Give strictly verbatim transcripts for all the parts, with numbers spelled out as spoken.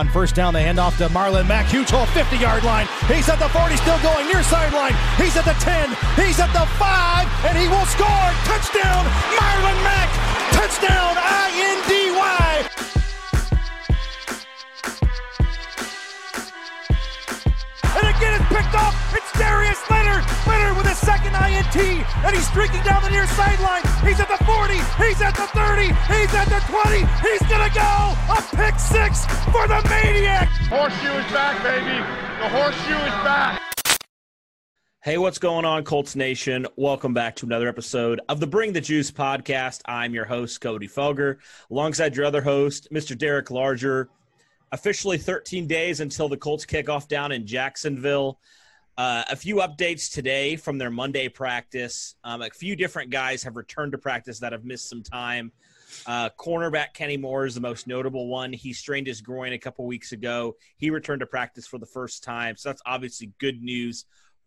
On first down, they hand off to Marlon Mack. Huge hole, fifty-yard line. He's at the forty, still going, near sideline. He's at the ten, he's at the five, and he will score. Touchdown, Marlon Mack. Touchdown, I N D Y. And again, it's picked off. It's Darius Leonard. Leonard with a second I N T, and he's streaking down the near sideline. He's at the forty. He's at the thirty. He's at the twenty. He's going to go. A pick six for the Maniac. Horseshoe is back, baby. The horseshoe is back. Hey, what's going on, Colts Nation? Welcome back to another episode of the Bring the Juice podcast. I'm your host, Cody Felger, alongside your other host, Mister Derek Larger. Officially thirteen days until the Colts kick off down in Jacksonville. Uh, a few updates today from their Monday practice. Um, a few different guys have returned to practice that have missed some time. Uh, cornerback Kenny Moore is the most notable one. He strained his groin a couple weeks ago. He returned to practice for the first time. So that's obviously good news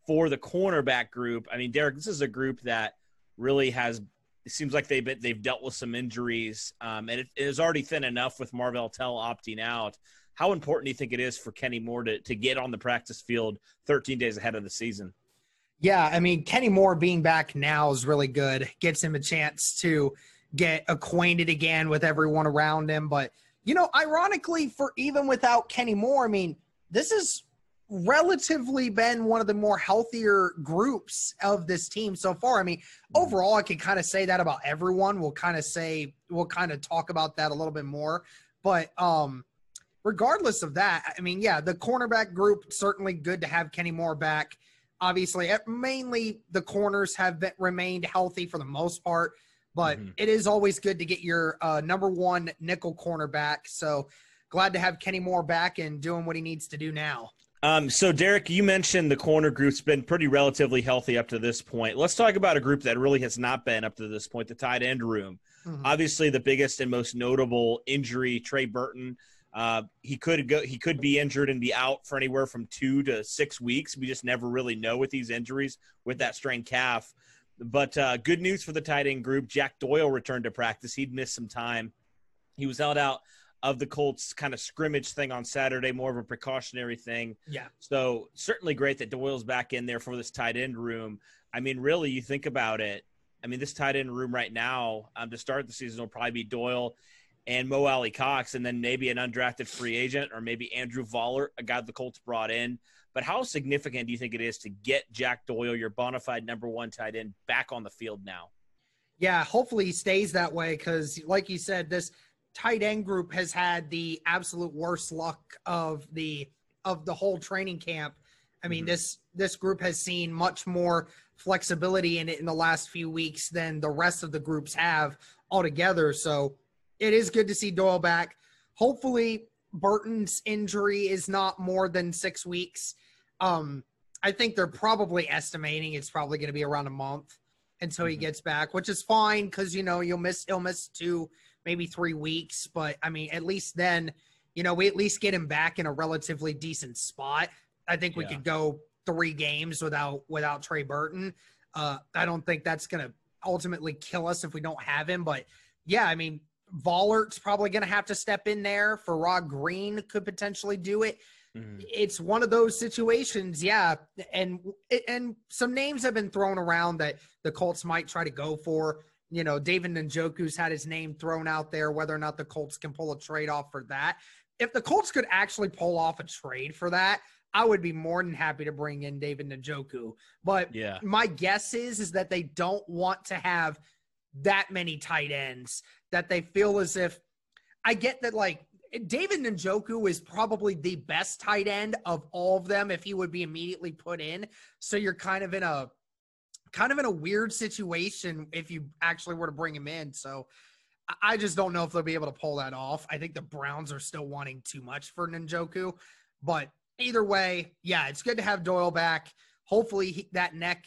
for the cornerback group. I mean, Derek, this is a group that really has – it seems like they've, been, they've dealt with some injuries, um, and it, it is already thin enough with Marvell Tell opting out. How important do you think it is for Kenny Moore to, to get on the practice field thirteen days ahead of the season? Yeah, I mean, Kenny Moore being back now is really good. Gets him a chance to get acquainted again with everyone around him. But, you know, ironically, for even without Kenny Moore, I mean, this has relatively been one of the more healthier groups of this team so far. I mean, overall, I can kind of say that about everyone. We'll kind of say – we'll kind of talk about that a little bit more. But – um regardless of that, I mean, yeah, the cornerback group, certainly good to have Kenny Moore back. Obviously, mainly the corners have been, remained healthy for the most part, but mm-hmm. it is always good to get your uh, number one nickel cornerback. So glad to have Kenny Moore back and doing what he needs to do now. Um, so, Derek, you mentioned the corner group's been pretty relatively healthy up to this point. Let's talk about a group that really has not been up to this point, the tight end room. Mm-hmm. Obviously, the biggest and most notable injury, Trey Burton. Uh, he could go. He could be injured and be out for anywhere from two to six weeks. We just never really know with these injuries, with that strained calf. But uh, good news for the tight end group. Jack Doyle returned to practice. He'd missed some time. He was held out of the Colts kind of scrimmage thing on Saturday, more of a precautionary thing. Yeah. So certainly great that Doyle's back in there for this tight end room. I mean, really, you think about it. I mean, this tight end room right now um, to start the season will probably be Doyle and Mo Ali Cox, and then maybe an undrafted free agent, or maybe Andrew Vollert, a guy the Colts brought in. But how significant do you think it is to get Jack Doyle, your bona fide number one tight end, back on the field now? Yeah, hopefully he stays that way because, like you said, this tight end group has had the absolute worst luck of the of the whole training camp. I mean, mm-hmm. this this group has seen much more flexibility in it in the last few weeks than the rest of the groups have altogether. So it is good to see Doyle back. Hopefully, Burton's injury is not more than six weeks. Um, I think they're probably estimating it's probably going to be around a month until he gets back, which is fine because, you know, you'll miss, he'll miss two, maybe three weeks. But, I mean, at least then, you know, we at least get him back in a relatively decent spot. I think we yeah. could go three games without without Trey Burton. Uh, I don't think that's going to ultimately kill us if we don't have him. But, yeah, I mean – Vollert's probably going to have to step in there. Farag Green could potentially do it. Mm-hmm. It's one of those situations, yeah. And and some names have been thrown around that the Colts might try to go for. You know, David Njoku's had his name thrown out there, whether or not the Colts can pull a trade off for that. If the Colts could actually pull off a trade for that, I would be more than happy to bring in David Njoku. But yeah. my guess is, is that they don't want to have that many tight ends that they feel as if – I get that, like, David Njoku is probably the best tight end of all of them if he would be immediately put in. So you're kind of in a kind of in a weird situation if you actually were to bring him in. So I just don't know if they'll be able to pull that off. I think the Browns are still wanting too much for Njoku. But either way, yeah, it's good to have Doyle back. Hopefully he, that neck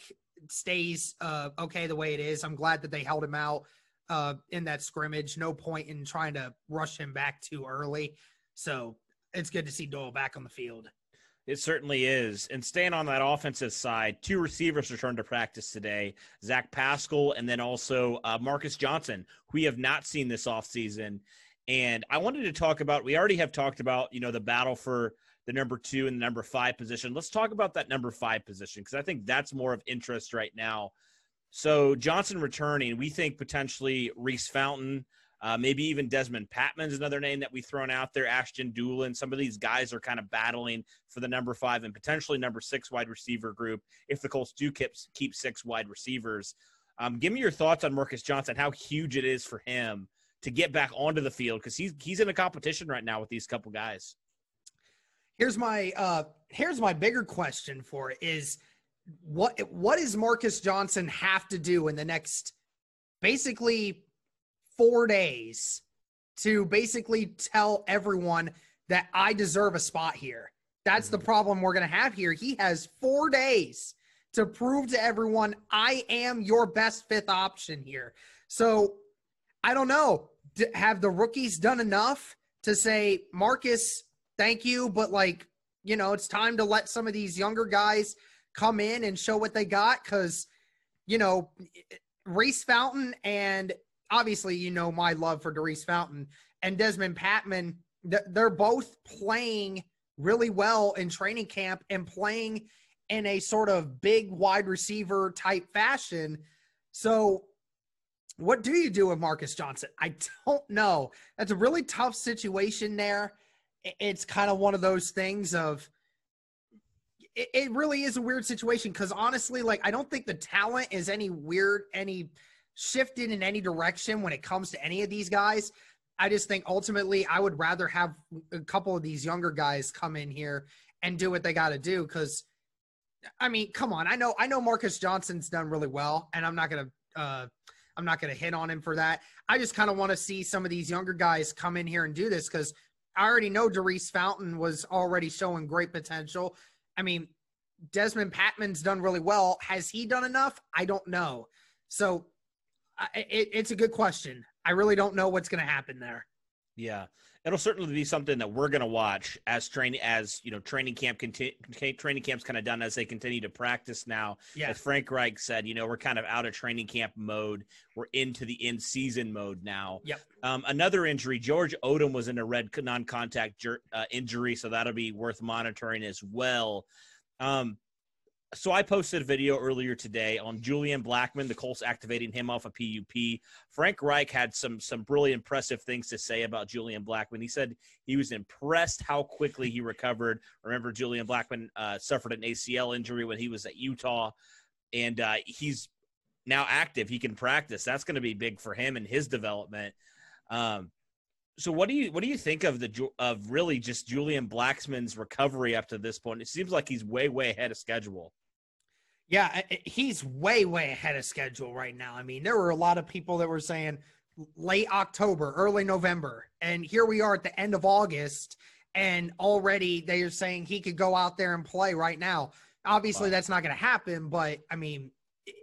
stays uh, okay the way it is. I'm glad that they held him out. Uh, in that scrimmage, no point in trying to rush him back too early. So it's good to see Doyle back on the field. It certainly is. And staying on that offensive side, two receivers returned to practice today, Zach Paschal and then also uh, Marcus Johnson, who we have not seen this offseason. And I wanted to talk about, we already have talked about, you know, the battle for the number two and the number five position. Let's talk about that number five position, because I think that's more of interest right now. So Johnson returning, we think potentially Reece Fountain, uh, maybe even Dezmon Patmon is another name that we've thrown out there, Ashton Doolin. Some of these guys are kind of battling for the number five and potentially number six wide receiver group if the Colts do keep, keep six wide receivers. Um, give me your thoughts on Marcus Johnson, how huge it is for him to get back onto the field, because he's he's in a competition right now with these couple guys. Here's my uh, here's my bigger question for it is, what what does Marcus Johnson have to do in the next basically four days to basically tell everyone that I deserve a spot here? That's mm-hmm. the problem we're going to have here. He has four days to prove to everyone, I am your best fifth option here. So I don't know. D- have the rookies done enough to say, Marcus, thank you, but like, you know, it's time to let some of these younger guys come in and show what they got? Because, you know, Reece Fountain, and obviously, you know, my love for Darius Fountain and Dezmon Patmon, th- they're both playing really well in training camp and playing in a sort of big wide receiver type fashion. So what do you do with Marcus Johnson? I don't know. That's a really tough situation there. It's kind of one of those things of, it really is a weird situation, because honestly, like, I don't think the talent is any weird, any shifted in any direction when it comes to any of these guys. I just think ultimately I would rather have a couple of these younger guys come in here and do what they got to do, because I mean, come on. I know, I know Marcus Johnson's done really well, and I'm not going to, uh, I'm not going to hit on him for that. I just kind of want to see some of these younger guys come in here and do this, because I already know Darius Fountain was already showing great potential. I mean, Dezmon Patman's done really well. Has he done enough? I don't know. So it, it's a good question. I really don't know what's going to happen there. Yeah. It'll certainly be something that we're going to watch as training, as you know, training camp, conti- training camp's kind of done as they continue to practice now. Yeah. As Frank Reich said, you know, we're kind of out of training camp mode. We're into the in season mode now. Yep. Um, another injury, George Odom was in a red non-contact jer- uh, injury. So that'll be worth monitoring as well. Um, So I posted a video earlier today on Julian Blackmon, the Colts activating him off a P U P. Frank Reich had some some really impressive things to say about Julian Blackmon. He said he was impressed how quickly he recovered. Remember, Julian Blackmon uh, suffered an A C L injury when he was at Utah, and uh, he's now active. He can practice. That's going to be big for him and his development. Um, so what do you what do you think of the of really just Julian Blackmon's recovery up to this point? It seems like he's way, way ahead of schedule. Yeah, he's way, way ahead of schedule right now. I mean, there were a lot of people that were saying late October, early November, and here we are at the end of August, and already they are saying he could go out there and play right now. Obviously, wow. That's not going to happen, but, I mean,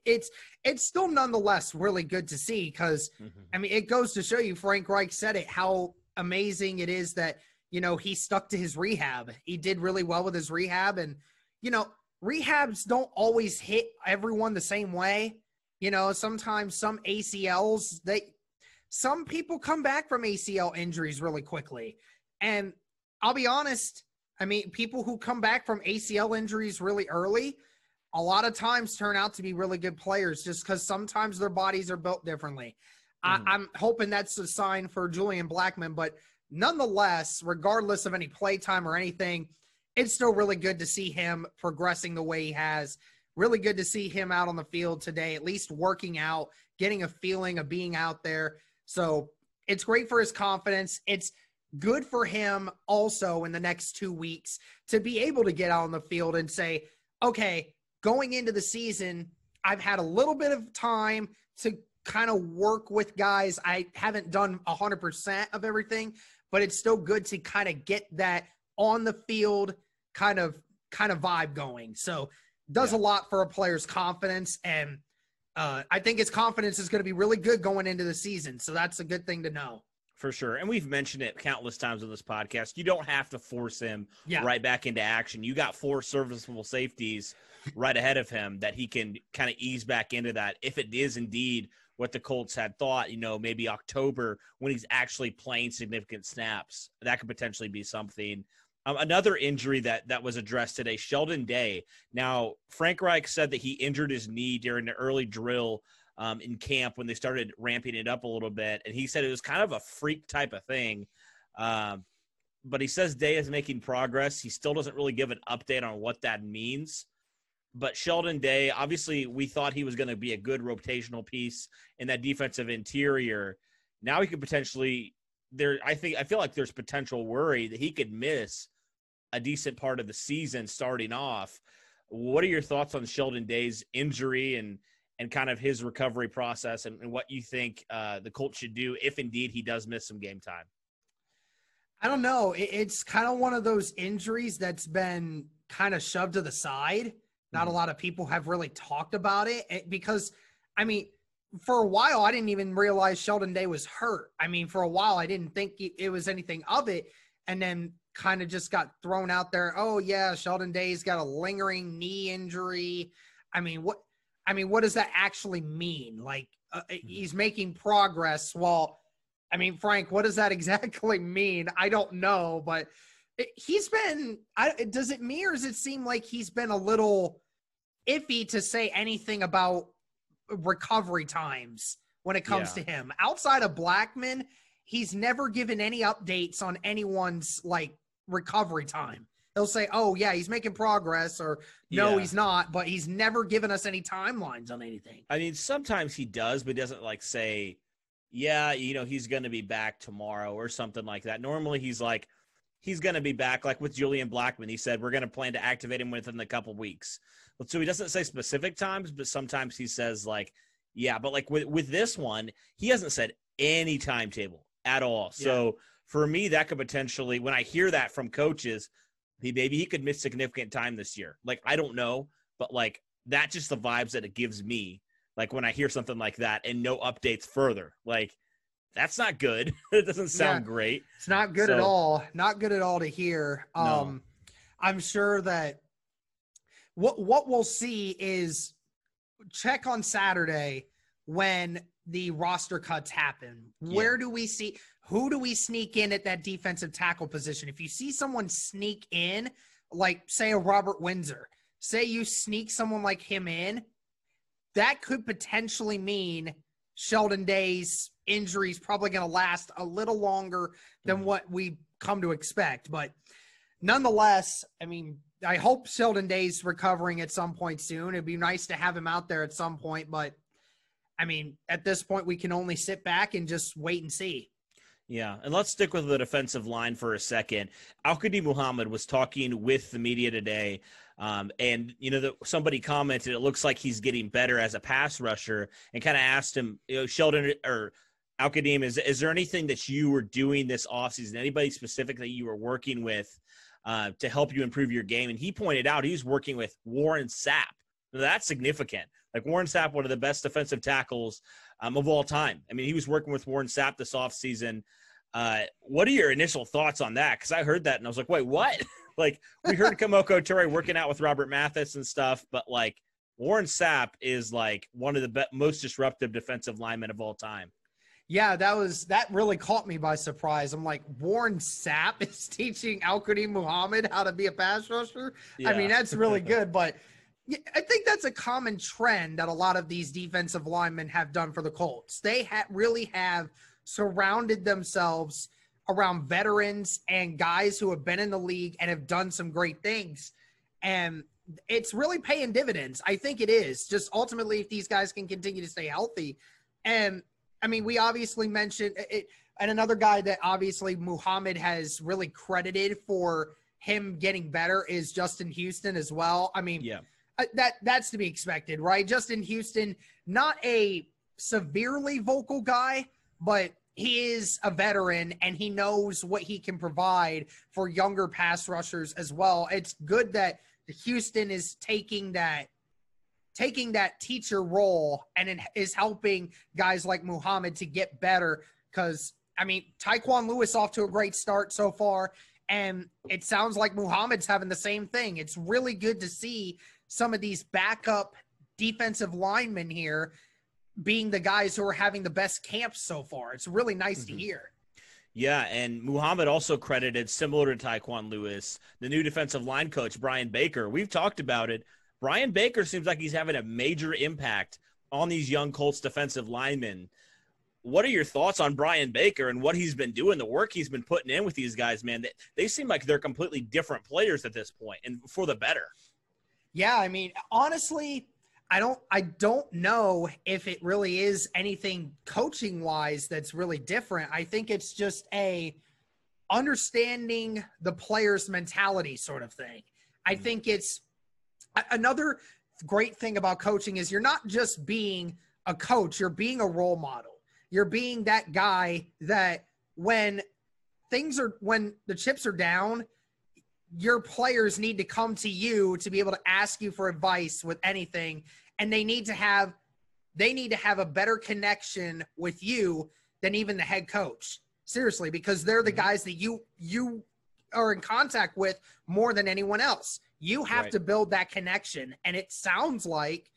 it's it's still nonetheless really good to see, because, mm-hmm. I mean, it goes to show you, Frank Reich said it, how amazing it is that, you know, he stuck to his rehab. He did really well with his rehab, and, you know, rehabs don't always hit everyone the same way. You know, sometimes some A C Ls, they, some people come back from A C L injuries really quickly. And I'll be honest, I mean, people who come back from A C L injuries really early, a lot of times turn out to be really good players, just because sometimes their bodies are built differently. Mm-hmm. I, I'm hoping that's a sign for Julian Blackmon, but nonetheless, regardless of any play time or anything, it's still really good to see him progressing the way he has. Really good to see him out on the field today, at least working out, getting a feeling of being out there. So it's great for his confidence. It's good for him also in the next two weeks to be able to get out on the field and say, okay, going into the season, I've had a little bit of time to kind of work with guys. I haven't done one hundred percent of everything, but it's still good to kind of get that on the field kind of kind of vibe going. So does yeah. a lot for a player's confidence, and uh, I think his confidence is going to be really good going into the season. So that's a good thing to know. For sure. And we've mentioned it countless times on this podcast. You don't have to force him yeah. right back into action. You got four serviceable safeties right ahead of him that he can kind of ease back into that if it is indeed what the Colts had thought, you know, maybe October when he's actually playing significant snaps. That could potentially be something. Um, another injury that, that was addressed today, Sheldon Day. Now, Frank Reich said that he injured his knee during the early drill um, in camp when they started ramping it up a little bit. And he said it was kind of a freak type of thing. Um, but he says Day is making progress. He still doesn't really give an update on what that means. But Sheldon Day, obviously we thought he was going to be a good rotational piece in that defensive interior. Now he could potentially there. I think, I feel like there's potential worry that he could miss a decent part of the season starting off. What are your thoughts on Sheldon Day's injury and, and kind of his recovery process and, and what you think uh, the Colts should do if indeed he does miss some game time? I don't know. It's kind of one of those injuries that's been kind of shoved to the side. Not a lot of people have really talked about it because, I mean, for a while, I didn't even realize Sheldon Day was hurt. I mean, for a while, I didn't think it was anything of it. And then kind of just got thrown out there. Oh yeah. Sheldon Day's got a lingering knee injury. I mean, what, I mean, what does that actually mean? Like uh, mm-hmm. he's making progress. Well, I mean, Frank, what does that exactly mean? I don't know, but it, he's been, I, does it me or does it seem like he's been a little iffy to say anything about recovery times when it comes yeah. to him? Outside of Blackmon, he's never given any updates on anyone's like recovery time. He'll say, oh yeah, he's making progress, or no, yeah. he's not, but he's never given us any timelines on anything. I mean, sometimes he does, but he doesn't like say, yeah, you know, he's going to be back tomorrow or something like that. Normally he's like, he's going to be back. Like with Julian Blackmon, he said, we're going to plan to activate him within a couple weeks. So he doesn't say specific times, but sometimes he says like, yeah, but like with, with this one, he hasn't said any timetable at all. Yeah. So for me, that could potentially, when I hear that from coaches, he maybe he could miss significant time this year. Like, I don't know, but like, that's just the vibes that it gives me. Like when I hear something like that and no updates further, like that's not good. It doesn't sound yeah, great. It's not good so, at all. Not good at all to hear. Um, no. I'm sure that, What what we'll see is check on Saturday when the roster cuts happen. Yeah. Where do we see – who do we sneak in at that defensive tackle position? If you see someone sneak in, like say a Robert Windsor, say you sneak someone like him in, that could potentially mean Sheldon Day's injury is probably going to last a little longer than mm-hmm. what we come to expect. But nonetheless, I mean – I hope Sheldon Day's recovering at some point soon. It'd be nice to have him out there at some point, but I mean, at this point we can only sit back and just wait and see. Yeah. And let's stick with the defensive line for a second. Al-Quadin Muhammad was talking with the media today. Um, and you know, the, somebody commented, it looks like he's getting better as a pass rusher, and kind of asked him, you know, Sheldon or Al-Quadin, is, is there anything that you were doing this offseason? Anybody specific that you were working with Uh, to help you improve your game? And he pointed out he's working with Warren Sapp. Now, that's significant. Like Warren Sapp, one of the best defensive tackles um, of all time. I mean, he was working with Warren Sapp this offseason. Uh, what are your initial thoughts on that? Because I heard that and I was like, wait, what? Like, we heard Kemoko Turay working out with Robert Mathis and stuff, but like Warren Sapp is like one of the be- most disruptive defensive linemen of all time. Yeah, that was that really caught me by surprise. I'm like, Warren Sapp is teaching Al-Quadin Muhammad how to be a pass rusher. Yeah. I mean, that's really good, but I think that's a common trend that a lot of these defensive linemen have done for the Colts. They ha- really have surrounded themselves around veterans and guys who have been in the league and have done some great things, and it's really paying dividends. I think it is. Just ultimately, if these guys can continue to stay healthy, and I mean, we obviously mentioned it, and another guy that obviously Muhammad has really credited for him getting better is Justin Houston as well. I mean, yeah, that that's to be expected, right? Justin Houston, not a severely vocal guy, but he is a veteran and he knows what he can provide for younger pass rushers as well. It's good that Houston is taking that taking that teacher role and is helping guys like Muhammad to get better. Cause I mean, Tyquan Lewis off to a great start so far. And it sounds like Muhammad's having the same thing. It's really good to see some of these backup defensive linemen here being the guys who are having the best camps so far. It's really nice mm-hmm. to hear. Yeah, and Muhammad also credited, similar to Tyquan Lewis, the new defensive line coach, Brian Baker. We've talked about it. Brian Baker seems like he's having a major impact on these young Colts defensive linemen. What are your thoughts on Brian Baker and what he's been doing, the work he's been putting in with these guys, man? They, they seem like they're completely different players at this point, and for the better. Yeah, I mean, honestly, I don't I don't know if it really is anything coaching-wise that's really different. I think it's just a understanding the player's mentality sort of thing. I think it's – another great thing about coaching is you're not just being a coach. You're being a role model. You're being that guy that when things are, when the chips are down, your players need to come to you to be able to ask you for advice with anything. And they need to have, they need to have a better connection with you than even the head coach. Seriously, because they're the guys that you, you are in contact with more than anyone else. You have Right. to build that connection. And it sounds like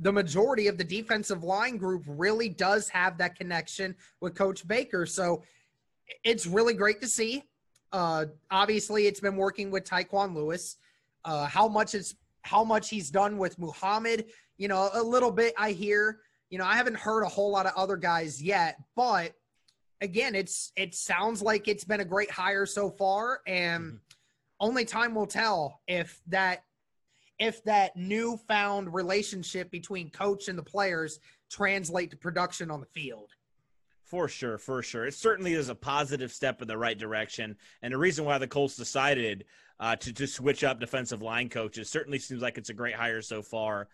the majority of the defensive line group really does have that connection with Coach Baker. So it's really great to see. Uh, obviously it's been working with Tyquan Lewis, uh, how much it's, how much he's done with Muhammad, you know, a little bit. I hear, you know, I haven't heard a whole lot of other guys yet, but again, it's, it sounds like it's been a great hire so far. And mm-hmm. only time will tell if that, if that newfound relationship between coach and the players translate to production on the field. For sure, for sure. It certainly is a positive step in the right direction. And the reason why the Colts decided uh, to, to switch up defensive line coaches certainly seems like it's a great hire so far.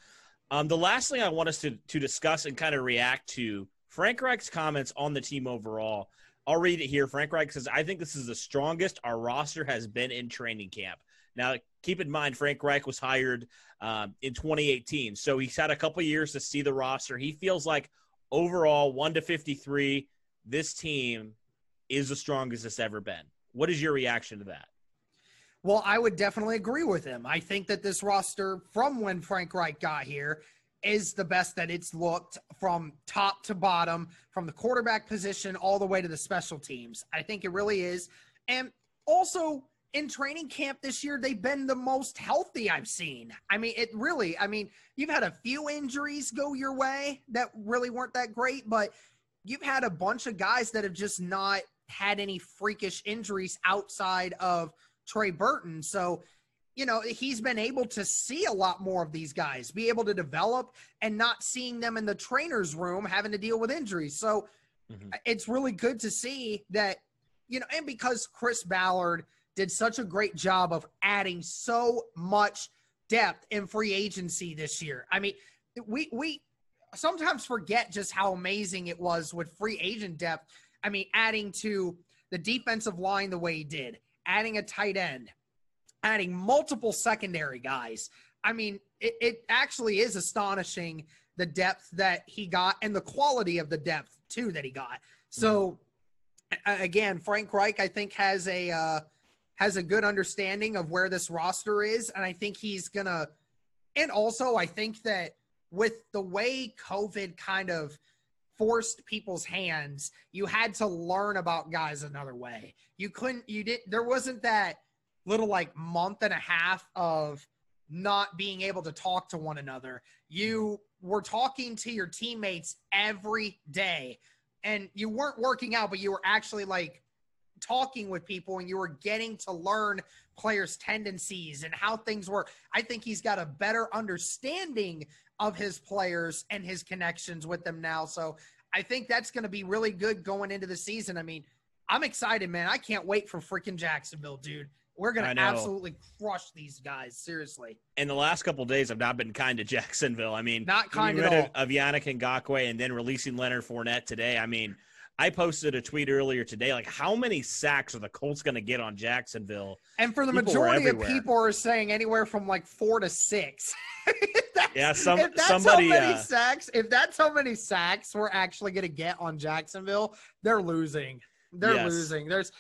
Um, the last thing I want us to, to discuss and kind of react to, Frank Reich's comments on the team overall. I'll read it here. Frank Reich says, "I think this is the strongest our roster has been in training camp." Now, keep in mind, Frank Reich was hired um, in twenty eighteen, so he's had a couple years to see the roster. He feels like overall, one to fifty-three, this team is the strongest it's ever been. What is your reaction to that? Well, I would definitely agree with him. I think that this roster, from when Frank Reich got here, is the best that it's looked from top to bottom, from the quarterback position all the way to the special teams. I think it really is. And also, in training camp this year, they've been the most healthy I've seen. I mean, it really, I mean, you've had a few injuries go your way that really weren't that great, but you've had a bunch of guys that have just not had any freakish injuries outside of Trey Burton. So, you know, he's been able to see a lot more of these guys, be able to develop, and not seeing them in the trainer's room having to deal with injuries. So mm-hmm. it's really good to see that, you know, and because Chris Ballard did such a great job of adding so much depth in free agency this year. I mean, we we sometimes forget just how amazing it was with free agent depth. I mean, adding to the defensive line the way he did, adding a tight end, adding multiple secondary guys. I mean, it, it actually is astonishing the depth that he got and the quality of the depth, too, that he got. So, mm-hmm. again, Frank Reich, I think, has a uh, – has a good understanding of where this roster is. And I think he's going to, and also I think that with the way COVID kind of forced people's hands, you had to learn about guys another way. You couldn't, you didn't, there wasn't that little like month and a half of not being able to talk to one another. You were talking to your teammates every day and you weren't working out, but you were actually like, talking with people, and you were getting to learn players' tendencies and how things work. I think he's got a better understanding of his players and his connections with them now. So I think that's going to be really good going into the season. I mean, I'm excited, man. I can't wait for freaking Jacksonville, dude. We're going to absolutely crush these guys, seriously. And the last couple of days, I've not been kind to Jacksonville. I mean, not kind at all. Of Yannick Ngakoue and then releasing Leonard Fournette today. I mean, I posted a tweet earlier today, like, how many sacks are the Colts going to get on Jacksonville? And for the people majority of people are saying anywhere from, like, four to six. yeah, some, if that's somebody, how many uh, sacks, if that's how many sacks we're actually going to get on Jacksonville, they're losing. They're yes. losing. There's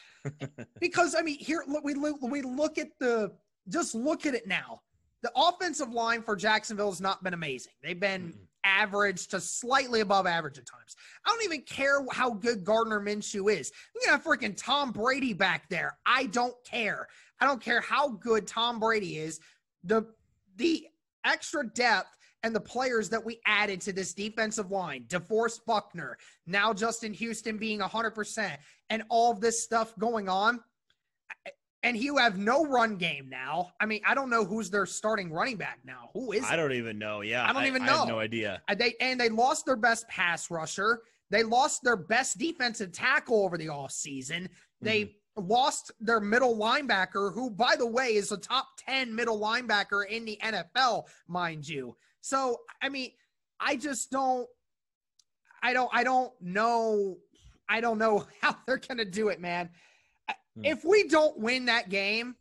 because, I mean, here, look, we, look, we look at the – just look at it now. The offensive line for Jacksonville has not been amazing. They've been mm-hmm. average to slightly above average at times. I don't even care how good Gardner Minshew is. You know, freaking Tom Brady back there. I don't care. I don't care how good Tom Brady is. The, the extra depth and the players that we added to this defensive line, DeForest Buckner, now Justin Houston being one hundred percent, and all of this stuff going on. And you have no run game now. I mean, I don't know who's their starting running back now. Who is it? I don't even know. Yeah, I don't I, even know. I have no idea. And they, and they lost their best pass rusher. They lost their best defensive tackle over the offseason. They mm-hmm. lost their middle linebacker, who, by the way, is a top ten middle linebacker in the N F L, mind you. So, I mean, I just don't, I don't, I don't know. I don't know how they're going to do it, man. Hmm. If we don't win that game,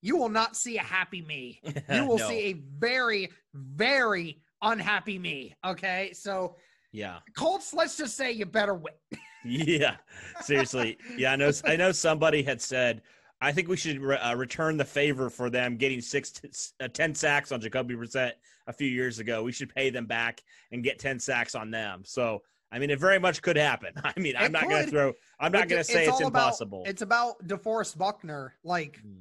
you will not see a happy me. You will no. see a very, very unhappy me. Okay. So yeah, Colts, let's just say you better win. Yeah, seriously. Yeah. I know. I know somebody had said, I think we should re- uh, return the favor for them getting six t- uh, ten sacks on Jacoby Brissett a few years ago. We should pay them back and get ten sacks on them. So, I mean, it very much could happen. I mean, I'm it not going to throw – I'm not going to say it's, it's impossible. About, it's about DeForest Buckner. Like, mm.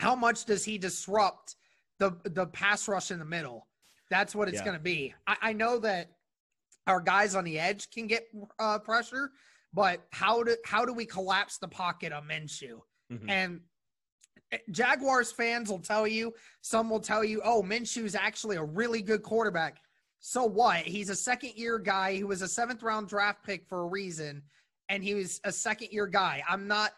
how much does he disrupt the the pass rush in the middle? That's what it's yeah. going to be. I, I know that our guys on the edge can get uh, pressure, but how do how do we collapse the pocket on Minshew? Mm-hmm. And Jaguars fans will tell you, some will tell you, oh, Minshew's actually a really good quarterback. So what? He's a second-year guy. He was a seventh-round draft pick for a reason, and he was a second-year guy. I'm not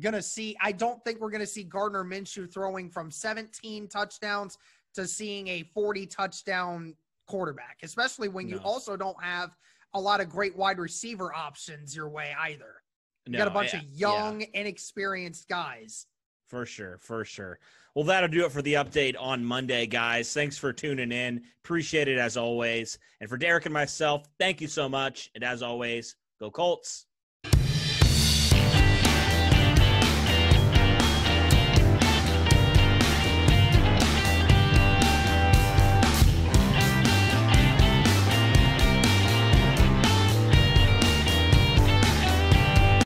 going to see – I don't think we're going to see Gardner Minshew throwing from seventeen touchdowns to seeing a forty-touchdown quarterback, especially when no. you also don't have a lot of great wide receiver options your way either. You no, got a bunch yeah, of young, yeah. inexperienced guys. For sure, for sure. Well, that'll do it for the update on Monday, guys. Thanks for tuning in. Appreciate it as always. And for Derek and myself, thank you so much. And as always, go Colts.